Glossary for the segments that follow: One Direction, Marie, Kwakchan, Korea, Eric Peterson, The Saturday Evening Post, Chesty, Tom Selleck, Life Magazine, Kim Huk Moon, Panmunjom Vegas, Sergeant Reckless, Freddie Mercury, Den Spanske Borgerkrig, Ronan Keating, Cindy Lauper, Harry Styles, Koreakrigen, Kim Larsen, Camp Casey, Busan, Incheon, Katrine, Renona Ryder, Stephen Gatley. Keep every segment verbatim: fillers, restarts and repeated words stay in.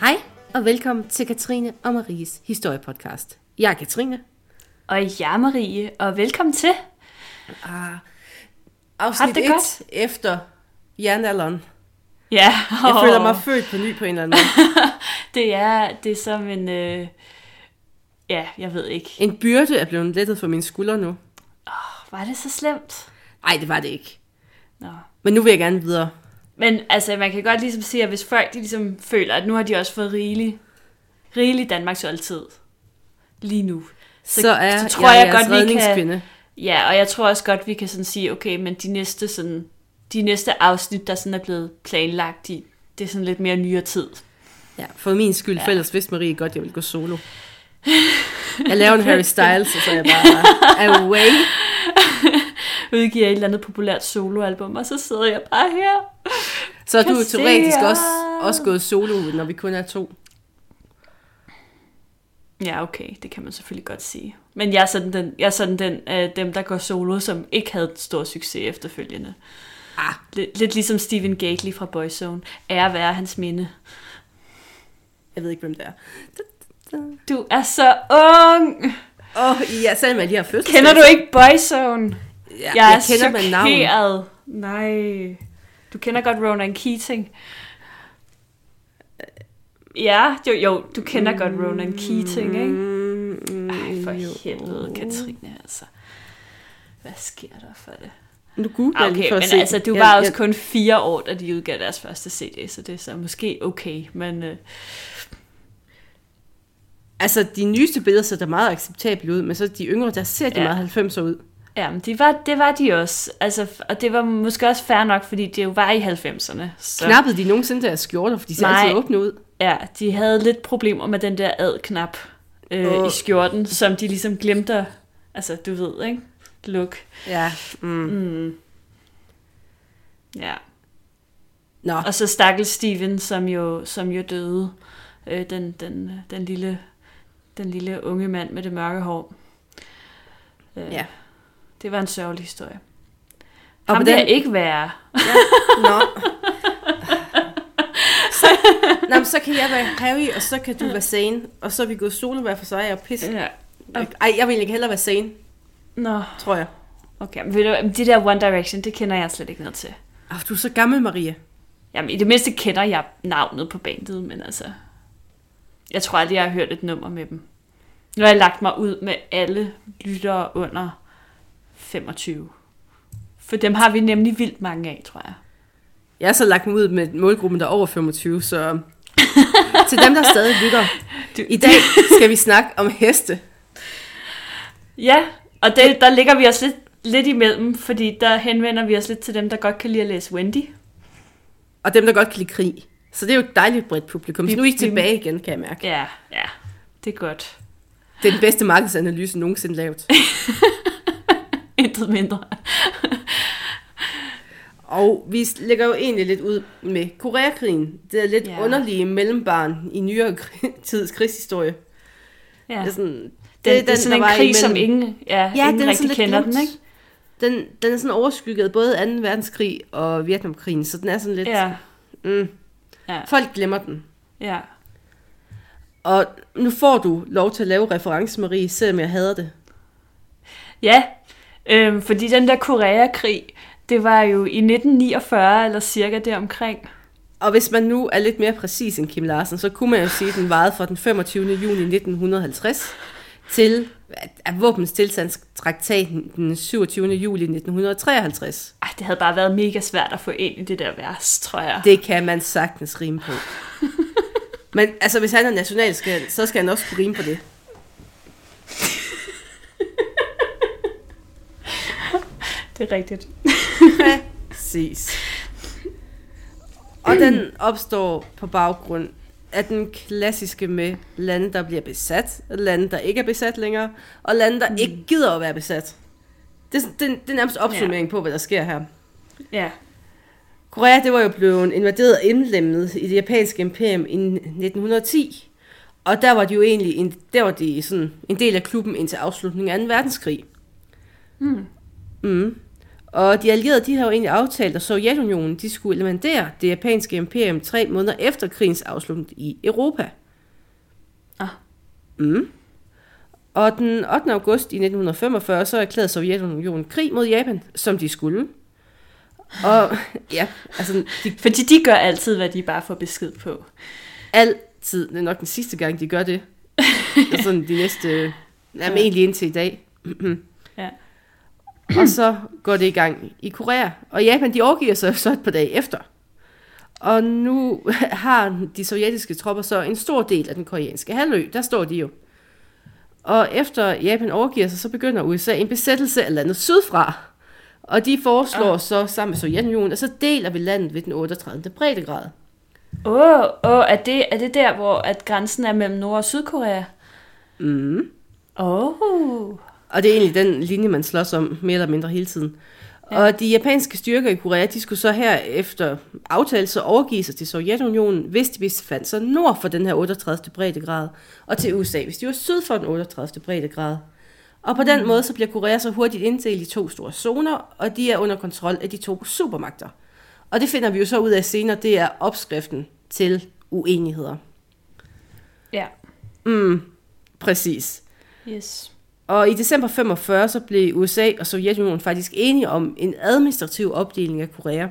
Hej og velkommen til Katrine og Maries historiepodcast. Jeg er Katrine. Og jeg er Marie, og velkommen til. Ah, afsnit et efter jernalderen. Ja. Oh. Jeg føler mig født på ny på en eller anden måde. det, er, det er som en... Øh... Ja, jeg ved ikke. En byrde er blevet lettet for mine skuldre nu. Oh, var det så slemt? Nej, det var det ikke. Nå. Men nu vil jeg gerne videre. Men altså, man kan godt ligesom sige, at hvis folk de ligesom føler, at nu har de også fået rigelig, rigelig Danmarks altid lige nu. Så, så, er, så tror jeg, jeg, jeg godt, vi kan... Ja, og jeg tror også godt, vi kan sådan sige, okay, men de næste, sådan, de næste afsnit, der sådan er blevet planlagt, de, det er sådan lidt mere nyere tid. Ja, for min skyld, ja. For ellers vidste Marie godt, jeg ville gå solo. Jeg laver en Harry Styles, og så er jeg bare away. Udgiver et eller andet populært soloalbum, og så sidder jeg bare her. Så er du teoretisk også, også gået solo, når vi kun er to. Ja, okay, det kan man selvfølgelig godt sige. Men jeg er sådan den, jeg er sådan den øh, dem, der går solo, som ikke havde stor succes efterfølgende. Ah. Lidt, lidt ligesom Stephen Gatley fra Boyzone. Ære være hans minde. Jeg ved ikke, hvem det er. Du er så ung! Åh, oh, ja, selvom jeg lige har fødselsdag. Kender du ikke Boyzone? Ja, jeg, jeg er kender chokeret. Nej. Du kender godt Ronan Keating. Ja, jo, jo, du kender mm, godt Ronan Keating, ikke? Mm, Ej, for jo. helvede, Katrine, altså. Hvad sker der for det? Nu googler jeg okay, lige for at se. Altså, du ja, var ja. også kun fire år, da de udgav deres første C D, så det er så måske okay, men... Øh... Altså, de nyeste billeder ser da meget acceptable ud, men så de yngre, der ser de ja. meget halvfemser ud. Ja, men de var, det var de også. Altså, og det var måske også fair nok, fordi det jo var i halvfemserne. Så. Knappede de nogensinde deres skjorter, for de ser altid åbne ud? Ja, de havde lidt problemer med den der ad-knap øh, oh. i skjorten, som de ligesom glemte at, altså, du ved, ikke? Luk. Ja. Mm. Mm. Ja. Nå. Og så stakkels Steven, som jo, som jo døde. Øh, den, den, den, lille, den lille unge mand med det mørke hår. Øh. Ja. Det var en sørgelig historie. Og ham vil den... ikke være. Ja. Nå. Så, nej, så kan jeg være Harry, og så kan du være Zane. Og så er vi gået solo hver for sig, og jeg er pisse. Ja. Og... Ej, jeg vil ikke hellere være Zane. Nå. Tror jeg. Okay, men ved du, de der One Direction, det kender jeg slet ikke noget til. Arh, du er så gammel, Maria. Jamen, i det mindste kender jeg navnet på bandet, men altså... Jeg tror aldrig, jeg har hørt et nummer med dem. Nu har jeg lagt mig ud med alle lyttere under... femogtyve. For dem har vi nemlig vildt mange af, tror jeg. Jeg har så lagt mig ud med målgruppen, der er over femogtyve, så til dem, der stadig lytter. I dag skal vi snakke om heste. Ja, og det, der ligger vi også lidt, lidt imellem, fordi der henvender vi os lidt til dem, der godt kan lide at læse Wendy. Og dem, der godt kan lide krig. Så det er jo et dejligt bredt publikum. Så nu er I tilbage igen, kan jeg mærke. Ja, ja, det er godt. Det er den bedste markedsanalyse nogensinde lavet. Intet mindre. Og vi lægger jo egentlig lidt ud med Koreakrigen. Det er lidt yeah. underlige mellembarn i nyere tids krigshistorie. Yeah. Det er sådan, det, den, den, det er sådan en krig, imellem. Som ingen, ja, ja, ingen rigtig kender den, ikke? Den, den er sådan overskygget både anden verdenskrig og Vietnamkrigen, så den er sådan lidt... Yeah. Mm, yeah. Folk glemmer den. Ja. Yeah. Og nu får du lov til at lave reference, Marie, selvom jeg hader det. Ja, yeah. Øhm, fordi den der Koreakrig, det var jo i nitten niogfyrre eller cirka deromkring. Og hvis man nu er lidt mere præcis end Kim Larsen, så kunne man jo sige, at den varede fra den femogtyvende juni nitten halvtreds til at våbenstilstandstraktaten den syvogtyvende juli nitten treoghalvtreds. Ej, det havde bare været mega svært at få ind i det der vers, tror jeg. Det kan man sagtens rime på. Men altså, hvis han er national, så skal han også kunne rime på det. Det er rigtigt. Præcis. Og den opstår på baggrund af den klassiske med lande, der bliver besat, lande, der ikke er besat længere, og lande, der ikke gider at være besat. Det, det, det er nærmest opsummering ja. på, hvad der sker her. Ja. Korea, det var jo blevet invaderet og indlemmet i det japanske imperium i nitten ti, og der var de jo egentlig en, der var de sådan en del af klubben indtil afslutningen af anden verdenskrig. Mm. Mm. Og de allierede, de havde jo egentlig aftalt, at Sovjetunionen, de skulle eliminere det japanske imperium tre måneder efter krigens afslutning i Europa. Ah. Mm. Og den ottende august i nitten femogfyrre, så erklærede Sovjetunionen krig mod Japan, som de skulle. Og ja, altså... De, fordi de gør altid, hvad de bare får besked på. Altid. Det er nok den sidste gang, de gør det. Og sådan de næste... Jamen egentlig indtil i dag. Ja. Og så går det i gang i Korea. Og Japan, de overgiver sig så et par dage efter. Og nu har de sovjetiske tropper så en stor del af den koreanske halvø. Der står de jo. Og efter Japan overgiver sig, så begynder U S A en besættelse af landet sydfra. Og de foreslår oh. så sammen med Sovjetunionen, og så deler vi landet ved den otteogtredivte breddegrad. Åh, oh, oh, er, det, er det der, hvor at grænsen er mellem Nord- og Sydkorea? Mm. Åh. Oh. Og det er egentlig den linje, man slås om mere eller mindre hele tiden. Ja. Og de japanske styrker i Korea, de skulle så herefter aftale sig overgive sig til Sovjetunionen, hvis de befandt sig nord for den her otteogtredivte breddegrad, og til U S A, hvis de var syd for den otteogtredivte breddegrad. Og på den mm. måde, så bliver Korea så hurtigt inddelt i to store zoner, og de er under kontrol af de to supermagter. Og det finder vi jo så ud af senere, det er opskriften til uenigheder. Ja. Mm, præcis. Yes. Og i december femogfyrre, så blev U S A og Sovjetunionen faktisk enige om en administrativ opdeling af Korea.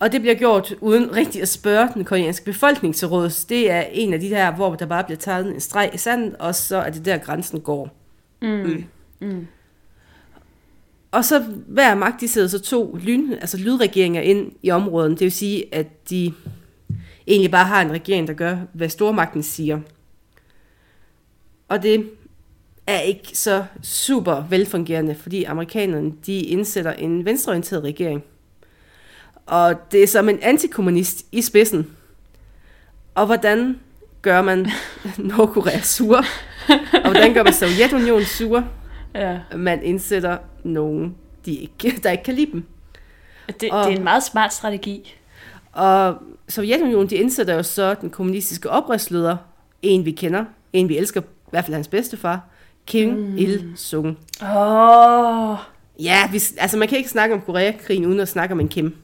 Og det bliver gjort uden rigtig at spørge den koreanske befolkning til råds. Det er en af de her, hvor der bare bliver taget en streg i sandet, og så er det der, grænsen går. Mm. Mm. Og så hver magt, de sidder så to lyn, altså lydregeringer ind i området. Det vil sige, at de egentlig bare har en regering, der gør, hvad stormagten siger. Og det er ikke så super velfungerende, fordi amerikanerne, de indsætter en venstreorienteret regering. Og det er som en antikommunist i spidsen. Og hvordan gør man Nordkorea sur? Og hvordan gør man Sovjetunionen sur? Ja. Man indsætter nogen, de ikke, der ikke kan lide dem. Det, og, det er en meget smart strategi. Og Sovjetunionen, de indsætter jo så den kommunistiske oprørsleder, en vi kender, en vi elsker, i hvert fald hans bedstefar, Kim mm. Il-sung. Åh. Oh. Ja, vi, altså man kan ikke snakke om Koreakrigen uden at snakke om en Kim.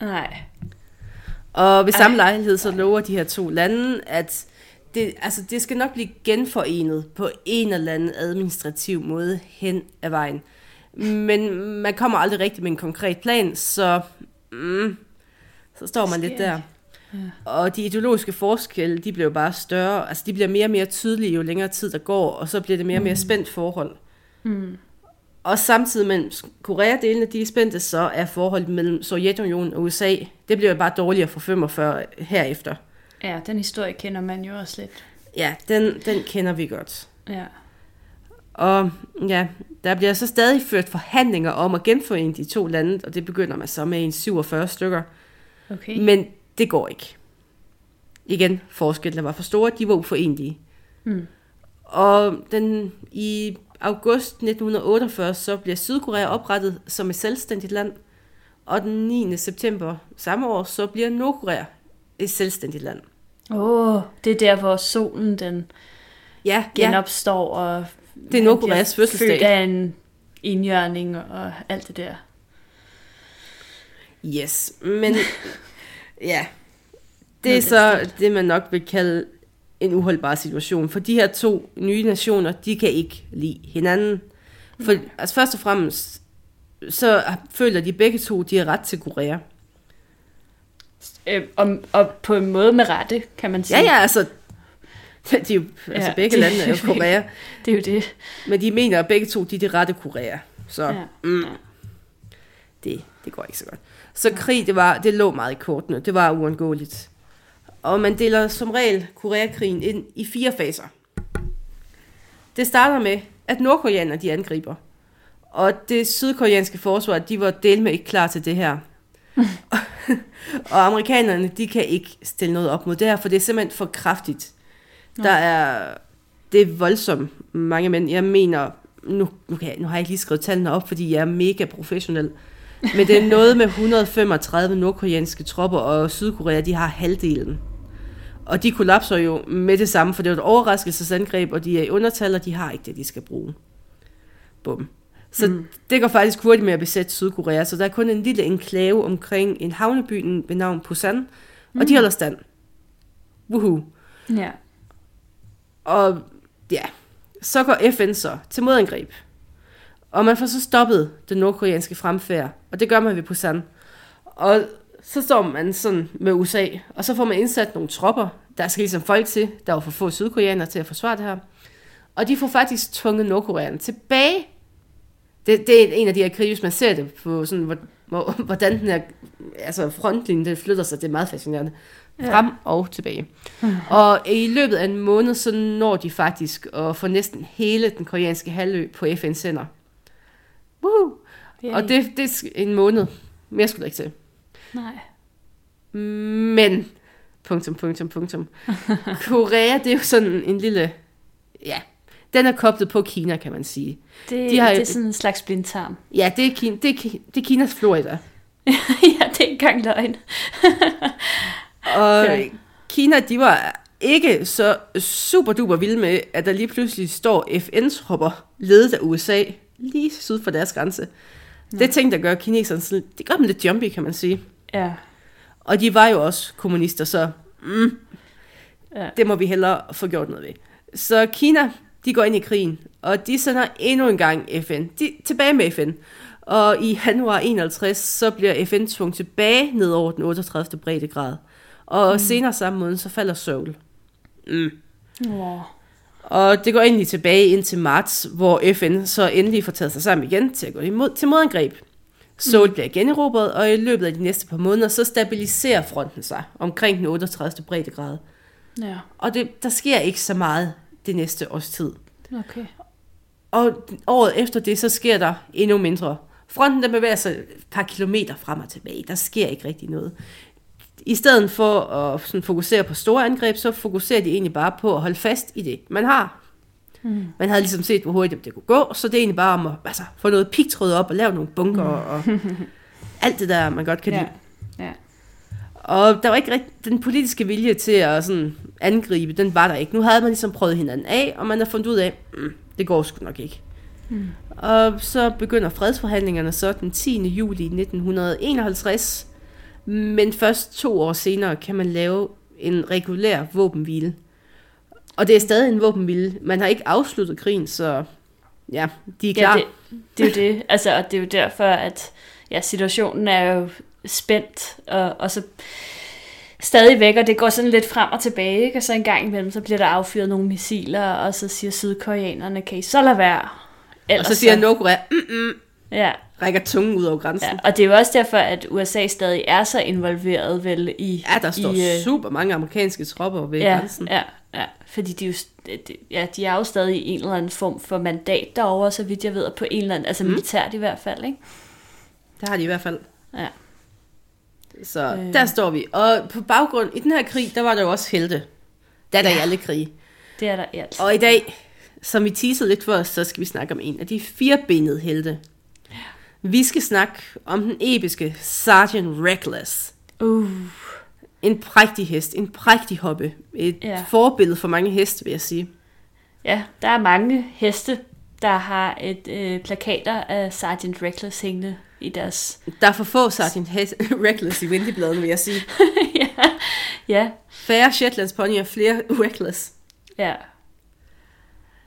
Nej. Og ved samme Ej. lejlighed så lover de her to lande, at det, altså, det skal nok blive genforenet på en eller anden administrativ måde hen ad vejen. Men man kommer aldrig rigtig med en konkret plan, så, mm, så står man lidt der. Ja. Og de ideologiske forskelle, de bliver jo bare større. Altså, de bliver mere og mere tydelige, jo længere tid der går, og så bliver det mere og mere spændt forhold. Mm. Og samtidig med Korea-delene, de er spændte, så er forholdet mellem Sovjetunionen og U S A, det bliver jo bare dårligere fra femogfyrre herefter. Ja, den historie kender man jo også lidt. Ja, den, den kender vi godt. Ja. Og ja, der bliver så stadig ført forhandlinger om at genforene de to lande, og det begynder man så med en syvogfyrre stykker. Okay. Men det går ikke. Igen, forskellene var for store, de var uforenlige. Mm. Og den, i august nitten otteogfyrre, så bliver Sydkorea oprettet som et selvstændigt land, og den niende september samme år, så bliver Nordkorea et selvstændigt land. Åh, oh, det er der, hvor solen den ja, genopstår, og det er Nordkoreas fødselsdag. Født af en indjørning og alt det der. Yes, men ja, det er så det, man nok vil kalde en uholdbar situation, for de her to nye nationer, de kan ikke lide hinanden. For, altså først og fremmest, så føler de begge to, de har ret til Korea. Øh, og, og på en måde med rette, kan man sige. Ja, ja, altså, de jo, altså ja, begge de, lande er jo Korea. Det er jo det. Men de mener, at begge to, de er det rette Korea. Så ja. Mm, det, det går ikke så godt. Så krig, det, var, det lå meget i kortene. Det var uundgåeligt. Og man deler som regel Koreakrigen ind i fire faser. Det starter med, at nordkoreanerne, de angriber. Og det sydkoreanske forsvar, de var delvis ikke klar til det her. Og amerikanerne, de kan ikke stille noget op mod det her, for det er simpelthen for kraftigt. Der er, det er voldsomt mange mænd. Jeg mener, nu, nu, kan jeg, nu har jeg ikke lige skrevet tallene op, fordi jeg er mega professionel. Men det er noget med et hundrede femogtredive nordkoreanske tropper, og Sydkorea, de har halvdelen. Og de kollapser jo med det samme, for det er et overraskelsesangreb, og de er i undertal, og de har ikke det, de skal bruge. Bum. Så mm. det går faktisk hurtigt med at besætte Sydkorea, så der er kun en lille enklave omkring en havneby ved navn Busan, mm. og de holder stand. Woohoo. Ja. Og ja, så går F N så til modangreb. Og man får så stoppet den nordkoreanske fremfærd, og det gør man ved Busan. Og så står man sådan med U S A, og så får man indsat nogle tropper, der skal ligesom folk til, der var for få sydkoreanere til at forsvare det her. Og de får faktisk tvunget nordkoreanerne tilbage. Det, det er en af de her krige, hvis man ser det på sådan, hvordan den her altså frontlinjen den flytter sig, det er meget fascinerende. Frem ja. Og tilbage. Mm-hmm. Og i løbet af en måned, så når de faktisk at få næsten hele den koreanske halvø på F N's hænder. Woohoo! Yeah. Og det, det er en måned. Mere skulle der ikke til. Nej. Men, punktum, punktum, punktum. Korea, det er jo sådan en lille, ja, den er koblet på Kina, kan man sige. Det, de har, det er sådan en slags blindtarm. Ja, det er, Kina, det er, det er Kinas Florida. Ja, det er ikke engang løgn. Og ja. Kina, de var ikke så super duper vilde med, at der lige pludselig står F N-tropper ledet af U S A lige syd for deres grænse. Ja. Det er ting, der gør kineserne, det gør dem lidt jumpy, kan man sige. Ja. Og de var jo også kommunister, så mm, ja. Det må vi hellere få gjort noget ved. Så Kina, de går ind i krigen, og de sender endnu en gang F N. De tilbage med F N. Og i januar enoghalvtreds, så bliver F N tvunget tilbage ned over den otteogtredivte breddegrad. Og mm. senere samme måned, så falder Seoul. Mm. Wow. Og det går endelig tilbage indtil marts, hvor F N så endelig får taget sig sammen igen til at gå imod, til modangreb. Seoul mm. bliver generobret, og i løbet af de næste par måneder, så stabiliserer fronten sig omkring den otteogtredivte breddegrad. Ja. Og det, der sker ikke så meget det næste års tid. Okay. Og året efter det, så sker der endnu mindre. Fronten der bevæger sig et par kilometer frem og tilbage. Der sker ikke rigtig noget. I stedet for at sådan, fokusere på store angreb, så fokuserer de egentlig bare på at holde fast i det, man har. Mm. Man havde ligesom set, hvor hurtigt det kunne gå, så det er egentlig bare om at altså, få noget pigtråd op og lave nogle bunker og alt det der, man godt kan lide. Ja. Ja. Og der var ikke rigtig, den politiske vilje til at sådan, angribe, den var der ikke. Nu havde man ligesom prøvet hinanden af, og man har fundet ud af, mm, det går sgu nok ikke. Mm. Og så begynder fredsforhandlingerne så den tiende juli nitten enoghalvtreds, men først to år senere kan man lave en regulær våbenhvile. Og det er stadig en våbenhvile. Man har ikke afsluttet krigen, så ja, de er klar. Ja, det, det er jo det. Altså, og det er jo derfor, at ja, situationen er jo spændt, og, og så stadig væk, og det går sådan lidt frem og tilbage, ikke? Og så en gang imellem, så bliver der affyret nogle missiler, og så siger sydkoreanerne, kan I så lade være? Ellers og så siger så... Nordkorea, mm-mm. Ja. Rækker tungen ud over grænsen. Ja, og det er jo også derfor, at U S A stadig er så involveret vel i... Ja, der står i, super mange amerikanske tropper ved ja, grænsen. Ja, ja, fordi de, jo, de, ja, de er jo stadig i en eller anden form for mandat derovre, så vidt jeg ved, på en eller anden... Altså mm. militært i hvert fald, ikke? Det har de i hvert fald. Ja. Så øh. der står vi. Og på baggrund, i den her krig, der var der jo også helte. Der er der ja. I alle krige. Det er der i alt. Og i dag, som vi teasede lidt for os, så skal vi snakke om en af de firebenede helte. Vi skal snakke om den episke Sergeant Reckless. Uh. En prægtig hest, en prægtig hobby. Et ja. Forbillede for mange heste, vil jeg sige. Ja, der er mange heste, der har et øh, plakater af Sergeant Reckless hængende i deres... Der er for få Sergeant He- Reckless i Wendy-bladen, vil jeg sige. Ja. Ja. Færre Shetlands ponyer, flere Reckless. Ja.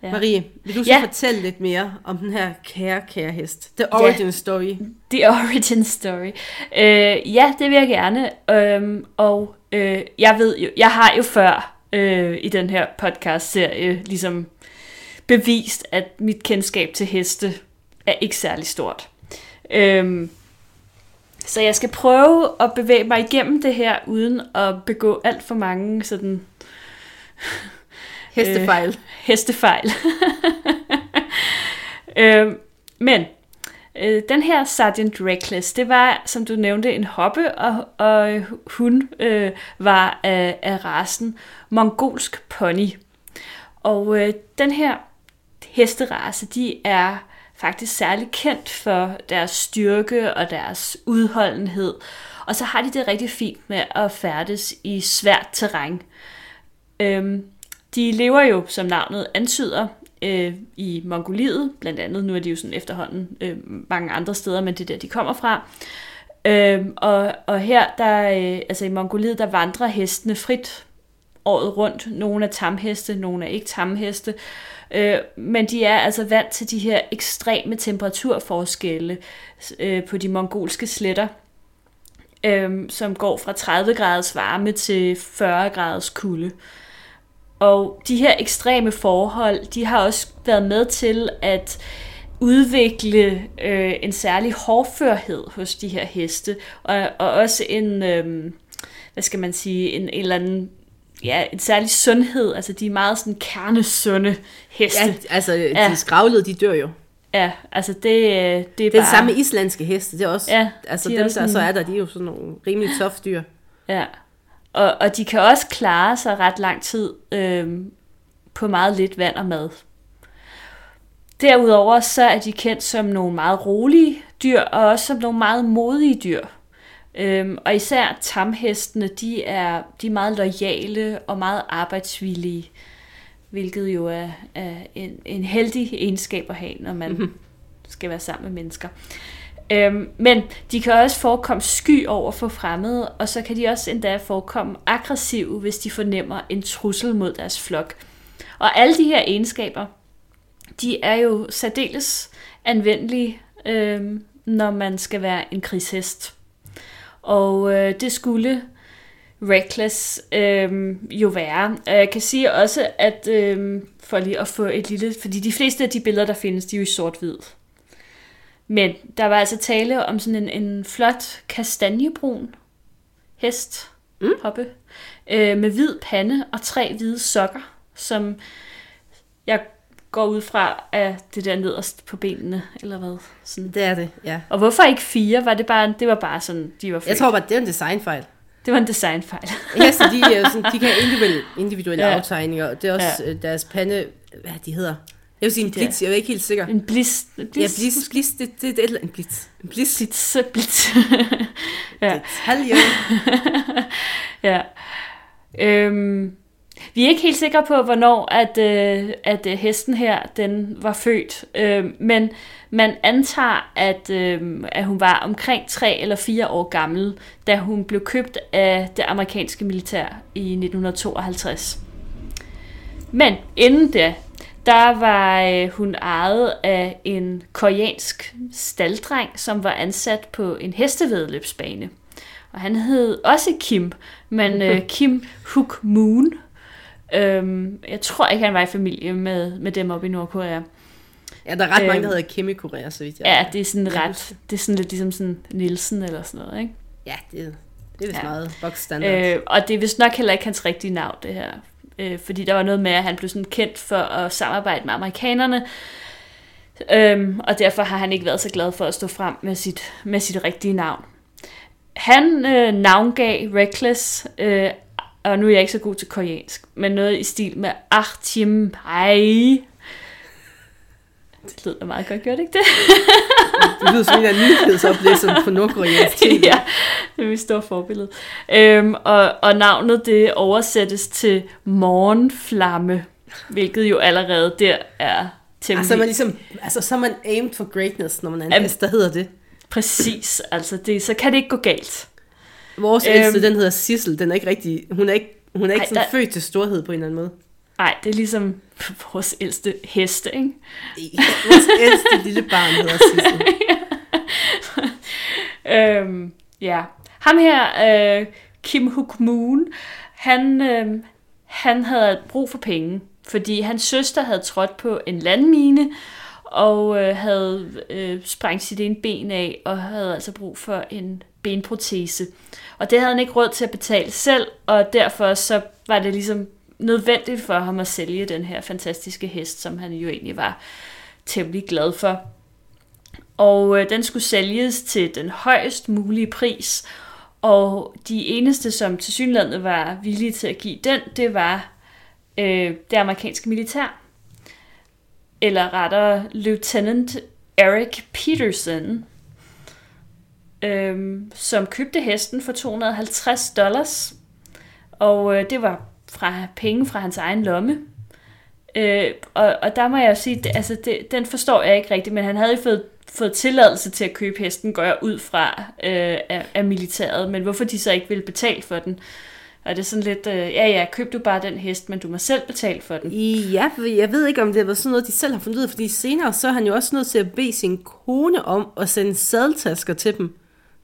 Ja. Marie, vil du så ja. fortælle lidt mere om den her kære, kære hest? The origin ja. story. The origin story. Øh, ja, det vil jeg gerne. Øhm, og øh, jeg ved jo, jeg har jo før øh, i den her podcast-serie ligesom bevist, at mit kendskab til heste er ikke særlig stort. Øhm, så jeg skal prøve at bevæge mig igennem det her, uden at begå alt for mange sådan... Hestefejl. Øh, hestefejl. øh, men øh, den her Sergeant Reckless, det var, som du nævnte, en hoppe, og, og hun øh, var af, af racen mongolsk pony. Og øh, den her hesterace, de er faktisk særlig kendt for deres styrke og deres udholdenhed. Og så har de det rigtig fint med at færdes i svært terræn. Øh, De lever jo, som navnet antyder, øh, i Mongoliet, blandt andet. Nu er de jo sådan efterhånden øh, mange andre steder, men det er der, de kommer fra. Øh, og, og her, der, øh, altså i Mongoliet, der vandrer hestene frit året rundt. Nogle er tamheste, nogle er ikke tamheste. Øh, men de er altså vant til de her ekstreme temperaturforskelle øh, på de mongolske sletter, øh, som går fra tredive graders varme til fyrre graders kulde. Og de her ekstreme forhold, de har også været med til at udvikle øh, en særlig hårdførhed hos de her heste, og, og også en, øh, hvad skal man sige, en, en eller anden, ja, en særlig sundhed. Altså de er meget sådan kernesunde heste. Ja, altså ja. De skravlede, de dør jo. Ja, altså det, det er det bare... Det er det samme islandske heste, det er også, ja, altså de dem også der en... så er der, de er jo sådan nogle rimelig tough dyr. Ja. Og, og de kan også klare sig ret lang tid øh, på meget lidt vand og mad. Derudover så er de kendt som nogle meget rolige dyr, og også som nogle meget modige dyr. Øh, og især tamhestene, de er, de er meget loyale og meget arbejdsvillige, hvilket jo er, er en, en heldig egenskab at have, når man mm-hmm. skal være sammen med mennesker. Øhm, men de kan også forekomme sky over for fremmede, og så kan de også endda forekomme aggressive, hvis de fornemmer en trussel mod deres flok. Og alle de her egenskaber, de er jo særdeles anvendelige, øhm, når man skal være en krigshest. Og øh, det skulle Reckless øh, jo være. Og jeg kan sige også, at øh, for lige at få et lille, fordi de fleste af de billeder, der findes, de er jo i sort-hvid. Men der var altså tale om sådan en, en flot kastanjebrun hest, mm. hoppe, øh, med hvid pande og tre hvide sokker, som jeg går ud fra af det der nederst på benene, eller hvad? Sådan. Det er det, ja. Og hvorfor ikke fire? Var det, bare, det var bare sådan, de var født. Jeg tror bare, det var en designfejl. Det var en designfejl. Ja, så de, sådan, de kan individuelle, individuelle ja. aftegninger, og det er også ja. deres pande, hvad de hedder... Jeg vil sige en blitz, jeg er ikke helt sikker. En blitz. En blitz. Ja, blitz, blitz, det, det, det er et eller andet. En blitz. En blitz. Blitz, blitz. Ja. Detaljer. Ja. Øhm, vi er ikke helt sikre på, hvornår at, øh, at hesten her, den var født. Øh, men man antager, at, øh, at hun var omkring tre eller fire år gammel, da hun blev købt af det amerikanske militær i nitten tooghalvtreds. Men inden da, der var øh, hun ejet af en koreansk stalddreng, som var ansat på en hestevæddeløbsbane. Og han hed også Kim, men øh, Kim Huk Moon. Øhm, jeg tror ikke, han var i familie med, med dem oppe i Nordkorea. Ja, der er ret øhm, mange, der hedder Kim i Korea, så vidt jeg ja, det er sådan ret, det er sådan lidt ligesom sådan Nielsen eller sådan noget, ikke? Ja, det, det er vist ja. meget boksstandard. Øh, og det er vist nok heller ikke hans rigtige navn, det her. Fordi der var noget med, at han blev sådan kendt for at samarbejde med amerikanerne, øhm, og derfor har han ikke været så glad for at stå frem med sit, med sit rigtige navn. Han øh, navngav Reckless, øh, og nu er jeg ikke så god til koreansk, men noget i stil med Achim Hai. Det lyder meget godt, gjorde det ikke det? Det lyder som en af nyhedsoplæserne på nordkoreansk T V. Ja, det er et stort forbillede. Øhm, og, og navnet det oversættes til morgenflamme, hvilket jo allerede der er temmelig... Altså, man ligesom, altså så er man aimed for greatness, når man er en hest, der hedder det. Præcis, altså det, så kan det ikke gå galt. Vores ældste, øhm, den hedder Sissel, den er ikke rigtig... Hun er ikke, hun er ikke ej, sådan der... født til storhed på en eller anden måde. Nej, det er ligesom vores ældste heste, ikke? Ja, vores ældste lille barn hedder Sissel. Ja. øhm, ja. Ham her, øh, Kim Huk Moon, han, øh, han havde brug for penge, fordi hans søster havde trådt på en landmine, og øh, havde øh, sprængt sit ene ben af, og havde altså brug for en benprotese. Og det havde han ikke råd til at betale selv, og derfor så var det ligesom... nødvendigt for ham at sælge den her fantastiske hest, som han jo egentlig var temmelig glad for. Og øh, den skulle sælges til den højest mulige pris, og de eneste, som tilsyneladende var villige til at give den, det var øh, det amerikanske militær. Eller rettere, Lieutenant Eric Peterson, øh, som købte hesten for to hundrede og halvtreds dollars, og øh, det var fra penge fra hans egen lomme. Øh, og, og der må jeg jo sige, det, altså det, den forstår jeg ikke rigtigt, men han havde jo fået, fået tilladelse til at købe hesten, går jeg ud fra, øh, af, af militæret, men hvorfor de så ikke ville betale for den? Og det er sådan lidt, øh, ja ja, køb du bare den hest, men du må selv betale for den. Ja, jeg ved ikke, om det var sådan noget, de selv har fundet ud af, fordi senere så er han jo også nødt til at bede sin kone om at sende sadeltasker til dem.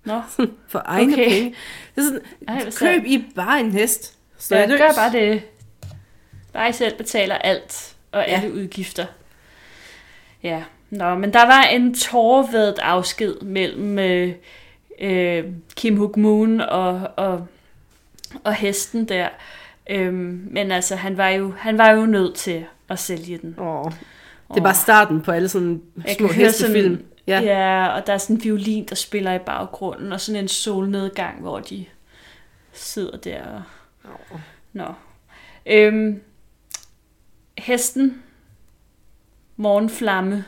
Nå. For egne okay. penge. Det er sådan, ej, køb I bare en hest. Så ja, gør bare det. Bare I selv betaler alt og alle ja. udgifter. Ja, nå, men der var en tårevædet afsked mellem øh, øh, Kim Huk Moon og, og, og hesten der. Øhm, men altså, han var, jo, han var jo nødt til at sælge den. Åh, det var starten på alle sådan små hestefilm. Sådan, ja. ja, og der er sådan en violin, der spiller i baggrunden, og sådan en solnedgang, hvor de sidder der. Og... Åh. Nå. Øhm, hesten Morgenflamme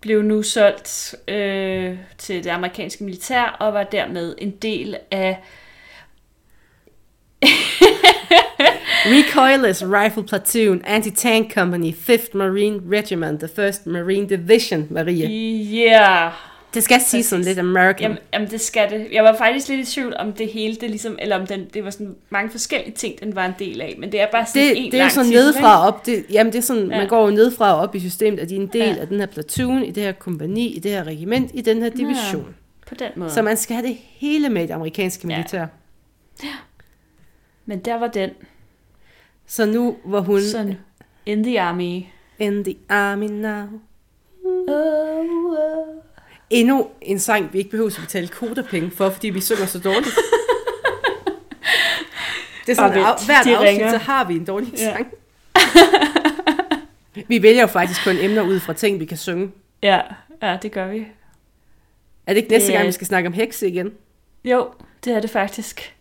blev nu solgt øh, til det amerikanske militær og var dermed en del af Recoilless Rifle Platoon, Anti-Tank Company, fifth Marine Regiment, the first Marine Division, Marie. Yeah. Det skal sige sådan lidt American. Jamen, jamen, det skal det. Jeg var faktisk lidt i tvivl om det hele, det ligesom, eller om den, det var sådan mange forskellige ting, den var en del af, men det er bare sådan det, en det lang titel. Det er jo sådan nedefra op, det, jamen det er sådan, ja. man går jo nedefra og op i systemet, at de er en del ja. af den her platoon, i det her kompagni, i det her regiment, i den her division. Ja, på den måde. Så man skal have det hele med i det amerikanske militær. Ja. Men der var den. Så nu var hun... Sådan, in the army. In the army now. Oh, oh. Endnu en sang, vi ikke behøver at betale kodapenge for, fordi vi synger så dårligt. Det er sådan, at af, hvert afsnit, så har vi en dårlig sang. Ja. Vi vælger jo faktisk kun emner ud fra ting, vi kan synge. Ja, ja, det gør vi. Er det ikke næste yeah. gang, vi skal snakke om hekse igen? Jo, det er det faktisk.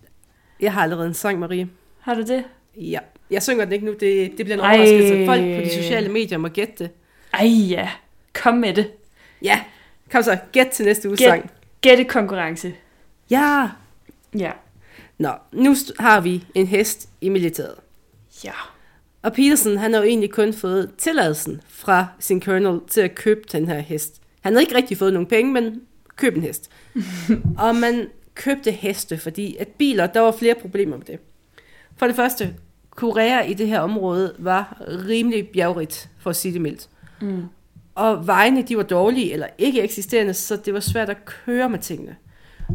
Jeg har allerede en sang, Marie. Har du det? Ja. Jeg synger den ikke nu. Det, det bliver en overraskelse. Folk på de sociale medier må gætte det. Ej ja. Kom med det. Ja. Kom så, gæt til næste uges sang. Gættekonkurrence. Ja. Ja. Nå, nu har vi en hest i militæret. Ja. Og Peterson, han har jo egentlig kun fået tilladelsen fra sin colonel til at købe den her hest. Han havde ikke rigtig fået nogen penge, men køb en hest. Og man købte heste, fordi at biler, der var flere problemer med det. For det første, Korea i det her område var rimelig bjergrigt, for at sige det mildt. Mm. Og vejene, de var dårlige eller ikke eksisterende, så det var svært at køre med tingene.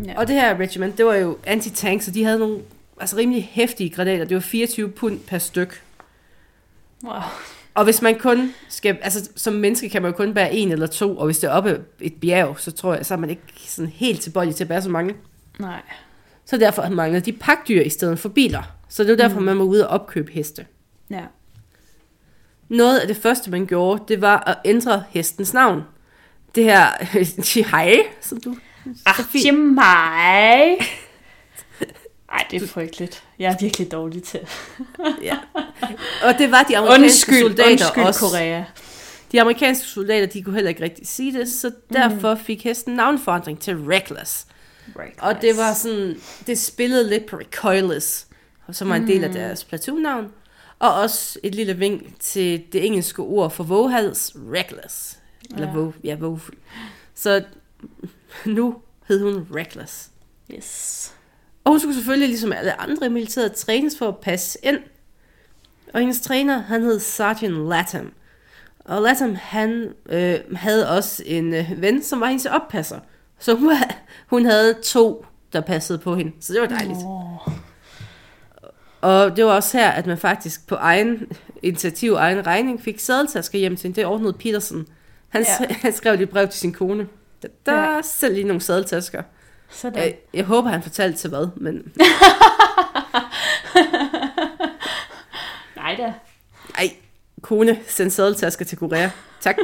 Ja. Og det her regiment, det var jo anti-tank, så de havde nogle altså rimelig heftige granater. Det var fireogtyve pund per styk. Wow. Og hvis man kun skal, altså som menneske kan man jo kun bære en eller to, og hvis det er oppe et bjerg, så tror jeg, så er man ikke sådan helt tilbøjelig til at bære så mange. Nej. Så derfor manglede de pakdyr i stedet for biler. Så det var derfor, mm. man var ude og opkøbe heste. Ja. Noget af det første, man gjorde, det var at ændre hestens navn. Det her Chihai, som du... Ah, Chihai. Ej, det er frygteligt. Jeg er virkelig dårlig til. Ja. Og det var de amerikanske undskyld, soldater undskyld, også. Undskyld, Korea. De amerikanske soldater, de kunne heller ikke rigtig sige det, så derfor mm. fik hesten navnforandring til Reckless. Reckless. Og det var sådan... Det spillede lidt på Recoilless, som var en del af deres platoonnavn. Og også et lille vink til det engelske ord for våghals, reckless. Eller ja. Våg, ja, vågfuld. Så nu hed hun Reckless. Yes. Og hun skulle selvfølgelig, ligesom alle andre militære, trænes for at passe ind. Og hendes træner, han hed Sergeant Latham. Og Latham, han øh, havde også en øh, ven, som var hendes oppasser. Så hun, hun havde to, der passede på hende. Så det var dejligt. Oh. Og det var også her, at man faktisk på egen initiativ og egen regning fik sadeltasker hjem til hende. Det ordnede Peterson. Han, ja. han skrev et brev til sin kone. Der, der ja. selv lige nogle sadeltasker. Sådan. Jeg, jeg håber, han fortalte til hvad, men... Nej da. Nej, kone, send sadeltasker til Korea. Tak.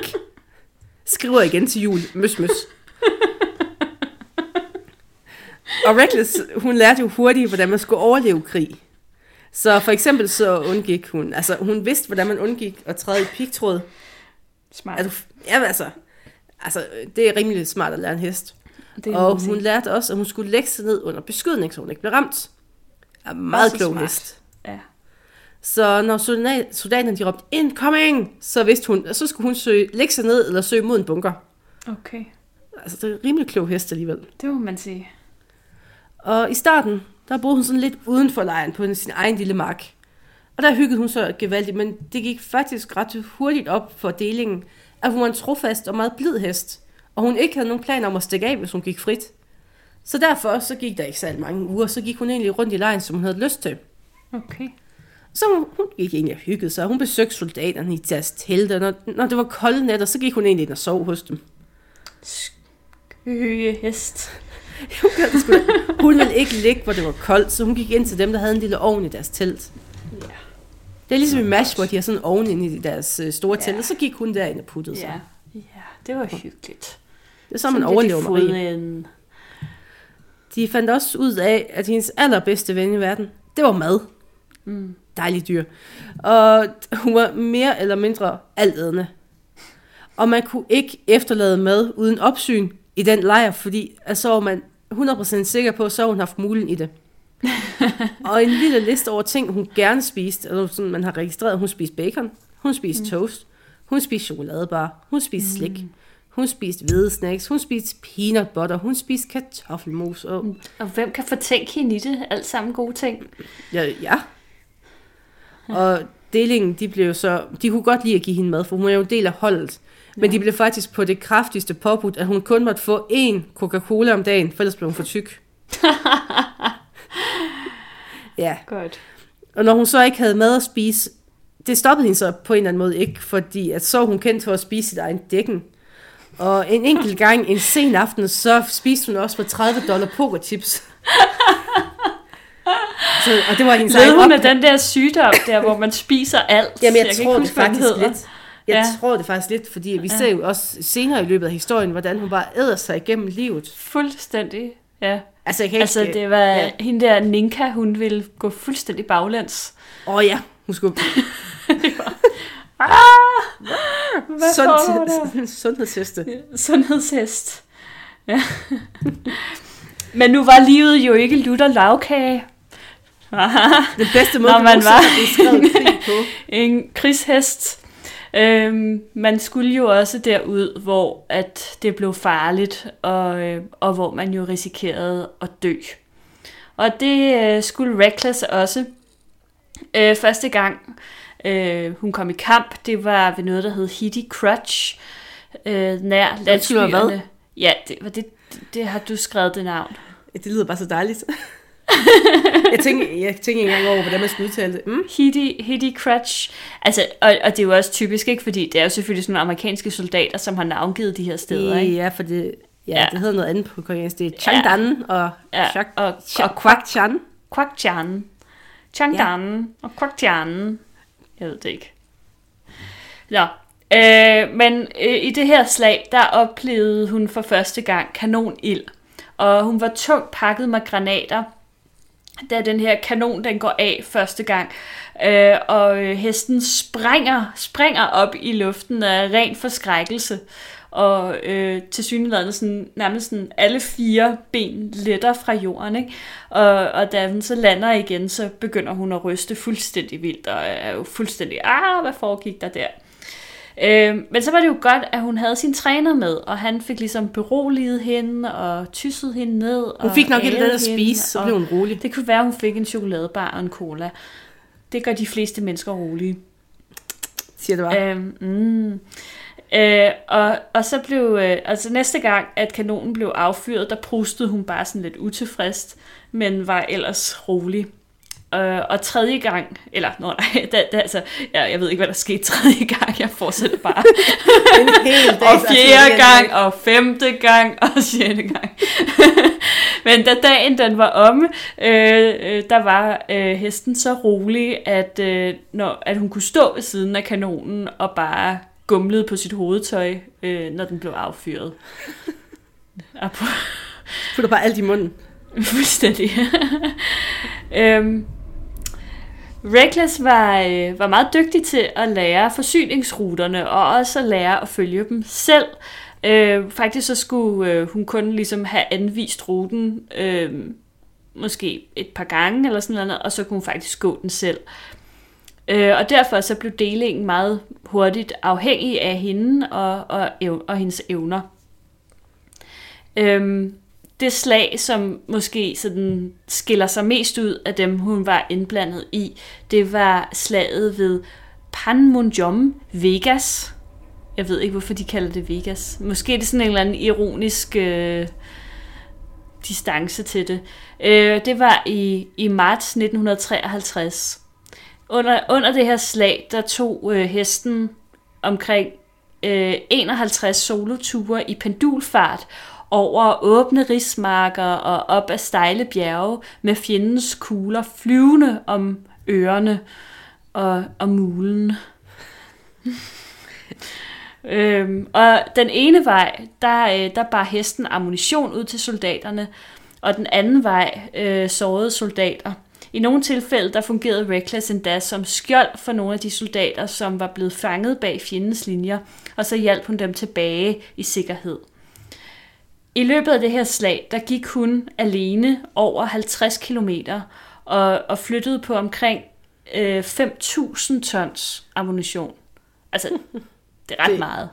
Skriver igen til jul. Møs, møs. Og Reckless, hun lærte jo hurtigt, hvordan man skulle overleve krig. Så for eksempel så undgik hun, altså hun vidste, hvordan man undgik at træde i pigtråd. Smart. Altså, ja, altså, altså, det er rimelig smart at lære en hest. Og hun lærte også, at hun skulle lægge sig ned under beskydning, så hun ikke blev ramt. Er meget klog hest. Ja. Så når soldaterne de råbte incoming, så vidste hun, så skulle hun søge, lægge sig ned eller søge mod en bunker. Okay. Altså, det er rimelig klog hest alligevel. Det må man sige. Og i starten, der boede hun sådan lidt uden for lejren på sin egen lille mark. Og der hyggede hun så gevaldigt, men det gik faktisk ret hurtigt op for delingen, at hun var en trofast og meget blid hest, og hun ikke havde nogen planer om at stikke af, hvis hun gik frit. Så derfor så gik der ikke særlig mange uger, så gik hun egentlig rundt i lejren, som hun havde lyst til. Okay. Så hun, hun gik egentlig og hyggede sig, hun besøgte soldaterne i deres telte, når, når det var kolde nætter, så gik hun egentlig ind og sov hos dem. Skøge hest. Hun, skulle, hun ville ikke ligge, hvor det var koldt, så hun gik ind til dem, der havde en lille ovn i deres telt. Ja. Det er ligesom i M A S H, hvor de har sådan en ovn inde i deres store telt, ja. Og så gik hun derinde og puttede sig. Ja, ja, det var hyggeligt. Det er så, man overlever Marie. De fandt også ud af, at hendes allerbedste ven i verden, det var mad. Mm. Dejlig dyr. Og hun var mere eller mindre altædende. Og man kunne ikke efterlade mad uden opsyn i den lejr, fordi at så var man hundrede procent sikker på, så hun haft mulen i det. Og en lille liste over ting, hun gerne spiste, eller sådan man har registreret, hun spiste bacon, hun spiste mm. toast, hun spiste chokoladebar, hun spiste mm. slik, hun spiste hvide snacks, hun spiste peanut butter, hun spiste kartoffelmos. Og, og hvem kan fortænke hende i det? Alt sammen gode ting. Ja, ja. Og delingen, de blev så, de kunne godt lide at give hende mad, for hun er jo en del af holdet. Men ja. De blev faktisk på det kraftigste påbudt, at hun kun måtte få én Coca-Cola om dagen, for ellers blev hun for tyk. Ja. Godt. Og når hun så ikke havde mad at spise, det stoppede hende så på en eller anden måde ikke, fordi at så hun kendt for at spise sit egen dækken. Og en enkelt gang, en sen aften, så spiste hun også for tredive dollar pokerchips. Så, og det var hendes egen hun af den der sygdom der, hvor man spiser alt. Jamen jeg, jeg tror det faktisk lidt. Jeg ja. tror det faktisk lidt, fordi vi ja. ser jo også senere i løbet af historien, hvordan hun bare æder sig igennem livet. Fuldstændig, ja. Altså, ikke, altså det var ja. hende der Ninka, hun ville gå fuldstændig baglæns. Åh oh, ja, hun skulle... var... ah! Hvad Sundhed... Sundhedsheste. Ja, sundhedshest. Ja. Men nu var livet jo ikke lutter lavkage. Den bedste måde, når man du var en krigshest. Øhm, man skulle jo også derud, hvor at det blev farligt, og, øh, og hvor man jo risikerede at dø. Og det øh, skulle Reckless også. Øh, første gang øh, hun kom i kamp, det var ved noget, der hed Hiddy Crutch, øh, nær landsbyerne. Ja, det, det, det har du skrevet det navn. Det lyder bare så dejligt. jeg tænker jeg tænker engang over, hvordan man skulle udtale det. Mm? Hiddy, Hiddy Crutch. Altså, og, og det er jo også typisk, ikke? Fordi det er jo selvfølgelig sådan nogle amerikanske soldater, som har navngivet de her steder, ikke? Ja, for det, ja, ja. det hedder noget andet på koreansk. Det er Changdan ja. og, ja. og, og, og, og Kwakchan. Kwakchan. Changdan ja. og Kwakchan. Jeg ved det ikke. Nå. Øh, men øh, i det her slag, der oplevede hun for første gang kanonild. Og hun var tungt pakket med granater, da den her kanon, den går af første gang, øh, og hesten springer, springer op i luften af ren forskrækkelse, og øh, tilsyneladende sådan, nærmest sådan alle fire ben letter fra jorden, ikke? Og, og da den så lander igen, så begynder hun at ryste fuldstændig vildt, og er jo fuldstændig, ah, hvad foregik der der? Øh, men så var det jo godt, at hun havde sin træner med, og han fik ligesom beroliget hende og tysset hende ned. Hun fik nok ikke noget at spise, så blev hun rolig. Det kunne være, at hun fik en chokoladebar og en cola. Det gør de fleste mennesker rolige. Siger det bare. Øh, mm. øh, og, og så blev, øh, altså næste gang, at kanonen blev affyret, der prustede hun bare sådan lidt utilfreds, men var ellers rolig. Og tredje gang, eller nej, da, da, altså, jeg, jeg ved ikke, hvad der skete tredje gang, jeg fortsætter bare. Og fjerde gang, og femte gang, og sjette gang. Men da dagen den var omme, øh, der var øh, hesten så rolig, at, øh, når, at hun kunne stå ved siden af kanonen og bare gumlede på sit hovedtøj, øh, når den blev affyret. Putter bare alt i munden. Fuldstændig. øhm, Reckless var, øh, var meget dygtig til at lære forsyningsruterne, og også at lære at følge dem selv. Øh, faktisk så skulle øh, hun kun ligesom have anvist ruten, øh, måske et par gange eller sådan noget, og så kunne hun faktisk gå den selv. Øh, og derfor så blev delingen meget hurtigt afhængig af hende og, og, ev- og hendes evner. Øhm, det slag, som måske sådan skiller sig mest ud af dem, hun var indblandet i, det var slaget ved Panmunjom Vegas. Jeg ved ikke, hvorfor de kalder det Vegas. Måske er det sådan en eller anden ironisk øh, distance til det. Øh, det var i, i marts nitten treoghalvtreds. Under, under det her slag, der tog øh, hesten omkring øh, enoghalvtreds soloture i pendulfart over åbne rismarker og op ad stejle bjerge med fjendens kugler flyvende om ørerne og, og mulen. øhm, og den ene vej, der, øh, der bar hesten ammunition ud til soldaterne, og den anden vej øh, sårede soldater. I nogle tilfælde, der fungerede Reckless endda som skjold for nogle af de soldater, som var blevet fanget bag fjendens linjer, og så hjalp hun dem tilbage i sikkerhed. I løbet af det her slag, der gik hun alene over halvtreds kilometer og, og flyttede på omkring øh, fem tusind tons ammunition. Altså, det er ret det, meget.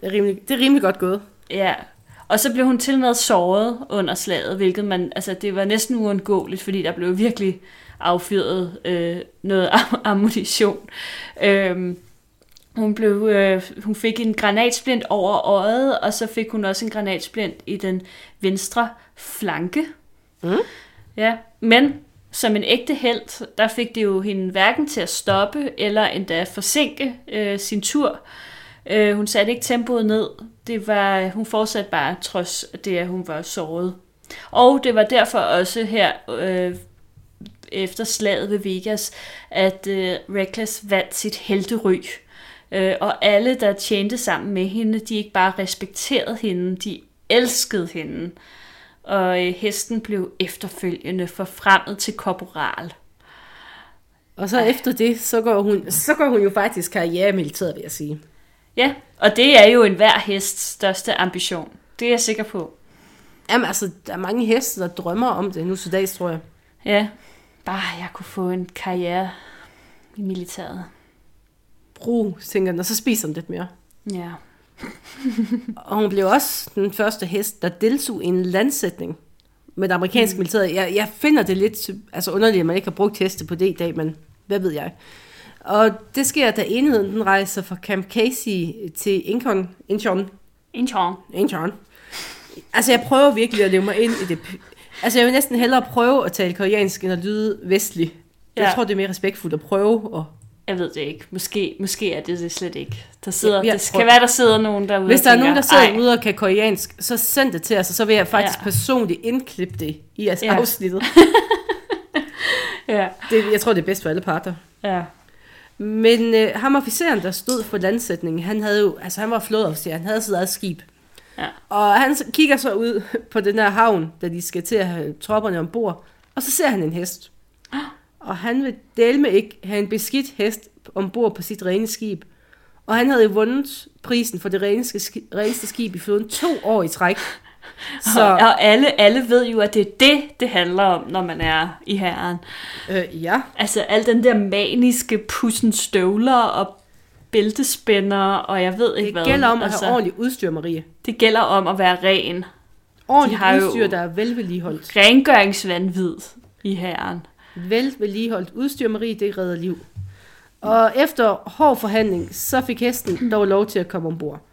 Det er, rimelig, det er rimelig godt gået. Ja, og så blev hun til med såret under slaget, hvilket man, altså det var næsten uundgåeligt, fordi der blev virkelig affyret øh, noget ammunition. Øhm, hun, blev, øh, hun fik en granatsplint over øjet, og så fik hun også en granatsplint i den venstre flanke. Mm. Ja, men som en ægte helt, der fik det jo hende hverken til at stoppe eller endda forsinke øh, sin tur. Øh, hun satte ikke tempoet ned. Det var, hun fortsatte bare trods det, at hun var såret. Og det var derfor også her, øh, efter slaget ved Vegas, at øh, Reckless vandt sit heltery. Øh, og alle, der tjente sammen med hende, de ikke bare respekterede hende, de elskede hende. Og øh, hesten blev efterfølgende forfremmet til korporal. Og så Ej. efter det, så går hun, så går hun jo faktisk karriere i militæret, vil jeg sige. Ja, og det er jo enhver hests største ambition. Det er jeg sikker på. Jamen altså, der er mange heste, der drømmer om det nu til dags, tror jeg. Ja, bare jeg kunne få en karriere i militæret. Brug, tænker den, og så spiser den lidt mere. Ja. Og hun blev også den første hest, der deltog i en landsætning med det amerikanske mm. militær. Jeg, jeg finder det lidt altså underligt, at man ikke har brugt heste på det i dag, men hvad ved jeg. Og det sker, da enheden den rejser fra Camp Casey til Incheon. Incheon. Incheon. Incheon. Altså, jeg prøver virkelig at leve mig ind i det. Altså, jeg vil næsten hellere prøve at tale koreansk, end at lyde vestlig. Ja. Jeg tror, det er mere respektfuldt at prøve. Og jeg ved det ikke. Måske, måske er det det slet ikke. Der sidder, ja, det kan være, der sidder nogen derude. Hvis der er nogen, der sidder ej. ude og kan koreansk, så send det til os, og så vil jeg faktisk ja. personligt indklippe det i jeres ja. afsnittet. ja. Det, jeg tror, det er bedst for alle parter. Ja. Men øh, ham officeren, der stod for landsætningen, han havde jo, altså han var flådeofficer, han havde sit eget skib. Ja. Og han kigger så ud på den her havn, da de skal til at have tropperne ombord, og så ser han en hest. Ah. Og han vil delme ikke have en beskidt hest ombord på sit rene skib. Og han havde jo vundet prisen for det reneste skib, reneste skib i flåden to år i træk. Så, og, og alle, alle ved jo, at det er det, det handler om, når man er i hæren. Øh, ja. Altså, al den der maniske pussen støvler og bæltespænder, og jeg ved ikke det hvad. Det gælder om altså, at have ordentligt udstyr, Marie. Det gælder om at være ren. Ordentligt udstyr, der er velvedligeholdt. Rengøringsvandvid i hæren. Velvedligeholdt udstyr, Marie, det redder liv. Og efter hård forhandling, så fik hesten dog lov til at komme ombord.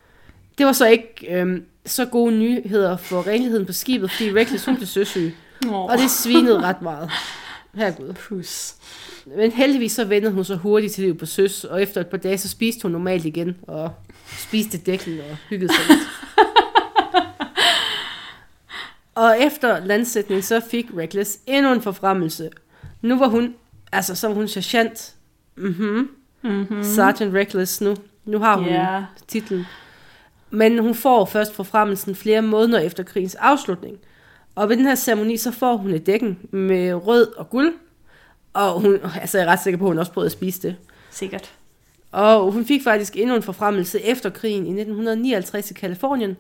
Det var så ikke øhm, så gode nyheder for renligheden på skibet, fordi Reckless hun blev søsyg. Oh. Og det svinede ret meget. Herregud. Pus. Men heldigvis så vendte hun så hurtigt til liv på søs, og efter et par dage, så spiste hun normalt igen, og spiste dækken og hyggede sig lidt. Og efter landsætningen, så fik Reckless endnu en forfremmelse. Nu var hun, altså så var hun sergeant. Mm-hmm. Mm-hmm. Sergeant Reckless nu. Nu har hun yeah. titlen. Men hun får først forfremmelsen flere måneder efter krigens afslutning. Og ved den her ceremoni, så får hun et dækken med rød og guld. Og hun, altså jeg er ret sikker på, at hun også prøvede at spise det. Sikkert. Og hun fik faktisk endnu en forfremmelse efter krigen i nitten nioghalvtreds i Californien.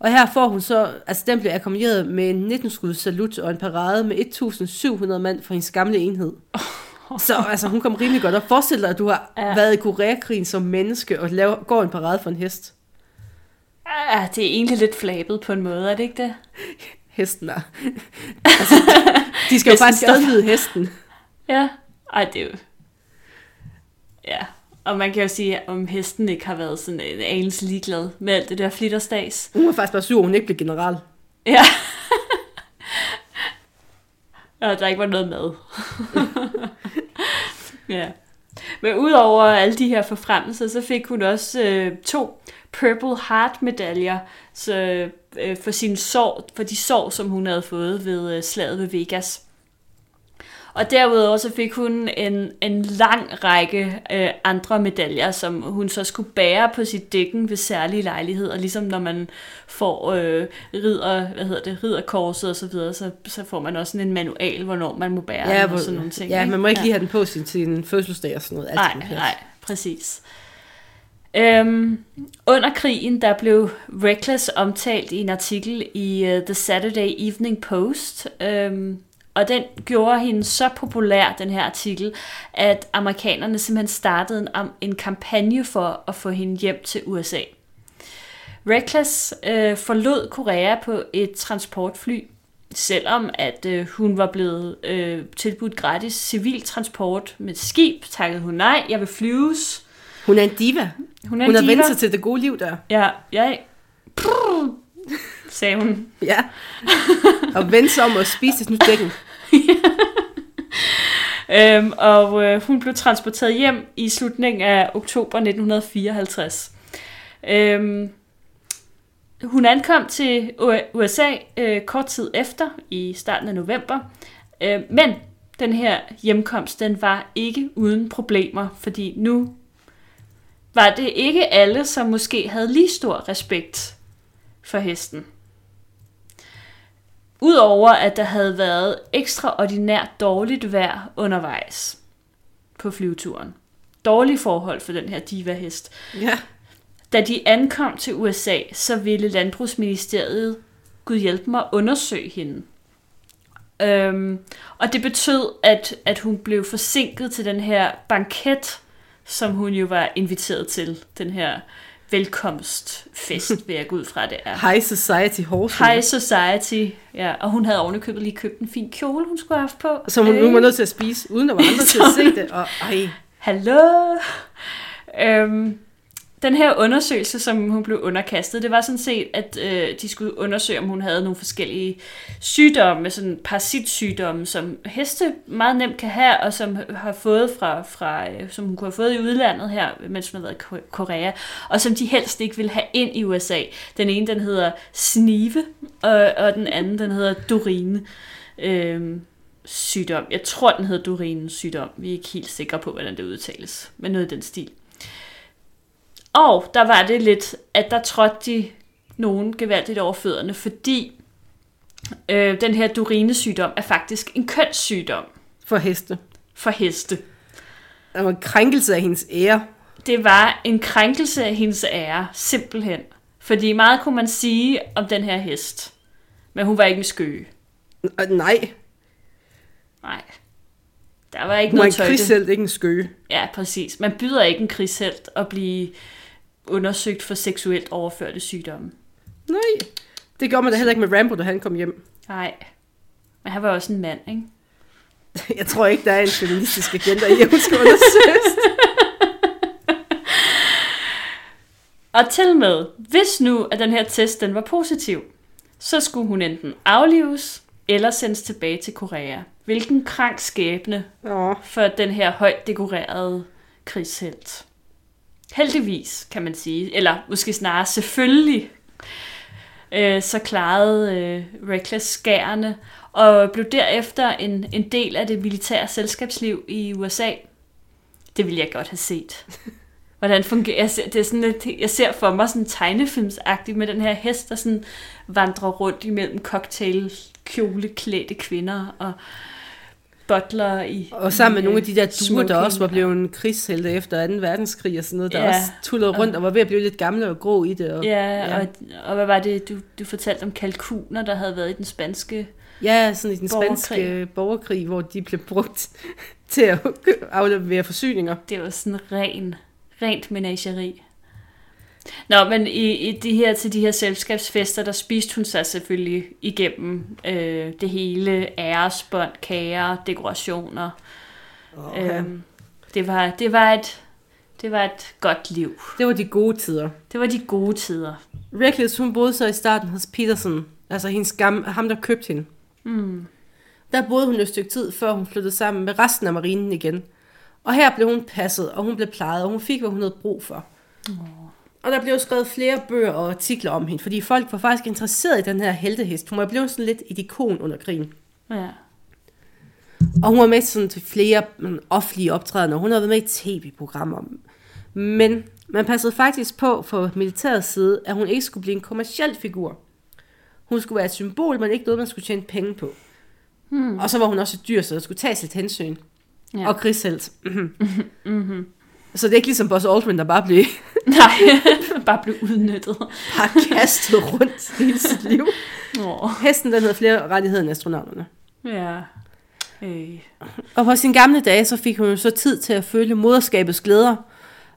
Og her får hun så, altså den blev akkompagneret med en nitten-skuds salut og en parade med sytten hundrede mand fra hendes gamle enhed. Så altså, hun kom rimelig godt. Og forestil dig, at du har ja. været i Koreakrigen som menneske og laver, går en parade for en hest. Ja, det er egentlig lidt flabet på en måde, er det ikke det? Hesten er. Altså, de skal jo faktisk stødlyde hesten. Ja, ej det er jo... Ja, og man kan jo sige, om hesten ikke har været sådan en anelse ligeglad med alt det der flitterstads. Hun var faktisk bare sur, hun ikke blev general. Ja. Og der ikke var noget mad. Ja. Men udover alle de her forfremmelser, så fik hun også øh, to Purple Heart medaljer så, øh, for, sine sår, for de sår, som hun havde fået ved øh, slaget ved Vegas. Og derudover så fik hun en, en lang række øh, andre medaljer, som hun så skulle bære på sit dækken ved særlige lejligheder. Ligesom når man får øh, ridder, hvad hedder det, ridderkorset og så videre, så, så får man også sådan en manual, hvornår man må bære ja, den og sådan nogle ting. Ja, ikke? Man må ikke lige have den på sin, sin fødselsdag og sådan noget. Nej, nej, præcis. Øhm, under krigen, der blev Reckless omtalt i en artikel i uh, The Saturday Evening Post, øhm, og den gjorde hende så populær, den her artikel, at amerikanerne simpelthen startede en, en kampagne for at få hende hjem til U S A. Reckless øh, forlod Korea på et transportfly, selvom at øh, hun var blevet øh, tilbudt gratis civil transport med skib, takkede hun nej, jeg vil flyves. Hun er en diva. Hun, hun har vendt sig til det gode liv der. Ja, jeg... Prrr, sagde hun. Ja. Og vendte sig om at spise et nyt dækken. Ja. øhm, og øh, hun blev transporteret hjem i slutningen af oktober nitten fireoghalvtreds. Øhm, hun ankom til U S A øh, kort tid efter, i starten af november. Øh, men den her hjemkomst, den var ikke uden problemer, fordi nu... var det ikke alle, som måske havde lige stor respekt for hesten. Udover at der havde været ekstraordinært dårligt vejr undervejs på flyveturen. Dårlige forhold for den her diva-hest. Ja. Da de ankom til U S A, så ville Landbrugsministeriet, Gud hjælpe mig, undersøge hende. Øhm, og det betød, at, at hun blev forsinket til den her banket, som hun jo var inviteret til, den her velkomstfest, vil jeg gå ud fra, det er. High Society Horse. High Society, ja. Og hun havde ovenikøbet lige købt en fin kjole, hun skulle have haft på. Som hun nu var nødt til at spise, uden at være andre til at se det. Og, ej. Hallo! Øhm, den her undersøgelse, som hun blev underkastet, det var sådan set, at øh, de skulle undersøge, om hun havde nogle forskellige sygdomme, sådan parasitsygdomme, som heste meget nemt kan have, og som har fået fra, fra øh, som hun kunne have fået i udlandet her, mens hun har været i Korea, og som de helst ikke ville have ind i U S A. Den ene, den hedder snive, og, og den anden, den hedder durine. Øh, sygdom. Jeg tror, den hedder durine sygdom. Vi er ikke helt sikre på, hvordan det udtales, men noget i den stil. Og der var det lidt, at der trådte de nogen gevaldigt over fødderne, fordi øh, den her durinesygdom er faktisk en kønssygdom. For heste. For heste. Det var en krænkelse af hendes ære. Det var en krænkelse af hendes ære, simpelthen. Fordi meget kunne man sige om den her hest, men hun var ikke en skøge. N- nej. Nej. Der var ikke hun noget tøjde. Man er en krigshelt, ikke en skøge. Ja, præcis. Man byder ikke en krigshelt at blive undersøgt for seksuelt overførte sygdomme. Nej, det gjorde man da heller ikke med Rambo, da han kom hjem. Nej, men han var også en mand, ikke? Jeg tror ikke, der er en feministisk agenda i, at hun skal undersøges. Og til med, hvis nu, at den her test den var positiv, så skulle hun enten aflives eller sendes tilbage til Korea. Hvilken krank skæbne ja. for den her højt dekorerede krigshelt. Heldigvis, kan man sige, eller måske snarere selvfølgelig, øh, så klarede øh, Reckless skærene, og blev derefter en, en del af det militære selskabsliv i U S A. Det ville jeg godt have set. Hvordan fungerer jeg ser, det? Er sådan lidt, jeg ser for mig sådan tegnefilmsagtigt med den her hest, der sådan vandrer rundt imellem cocktailkjoleklædte kvinder og butler i... Og sammen med øh, nogle af de der duer, der også var blevet en krigshelte efter anden verdenskrig og sådan noget, der ja, også tullede rundt og, og var ved at blive lidt gamle og grå i det. Og, ja, ja. Og, og hvad var det, du, du fortalte om kalkuner, der havde været i den spanske Ja, sådan i den spanske borgerkrig, hvor de blev brugt til at aflevere forsyninger. Det var sådan ren, rent menageri. Nå, men i, i de her, til de her selskabsfester, der spiste hun sig selvfølgelig igennem øh, det hele. Æresbånd, kager, dekorationer. Okay. Øhm, det, var, det, var et, det var et godt liv. Det var de gode tider. Det var de gode tider. Reckless, hun boede så i starten hos Peterson, altså hendes gam, ham, der købte hende. Mm. Der boede hun et stykke tid, før hun flyttede sammen med resten af marinen igen. Og her blev hun passet, og hun blev plejet, og hun fik, hvad hun havde brug for. Mm. Og der blev skrevet flere bøger og artikler om hende, fordi folk var faktisk interesseret i den her heltehest. Hun var blevet sådan lidt et ikon under krigen. Ja. Og hun var med sådan til flere offentlige optrædener, og hun har været med i tv-programmer. Men man passede faktisk på fra militærets side, at hun ikke skulle blive en kommerciel figur. Hun skulle være et symbol, men ikke noget, man skulle tjene penge på. Hmm. Og så var hun også et dyr, så der skulle tages lidt hensyn. Ja. Og krigshelt. Mm-hmm. Mm-hmm. Så det er ikke ligesom Buzz Aldrin, der bare blev... Nej, bare blev udnyttet. Bare kastet rundt hele sit liv. Oh. Hesten, den havde flere rettigheder end astronauterne. Ja. Øh. Og på sine gamle dage, så fik hun så tid til at føle moderskabets glæder.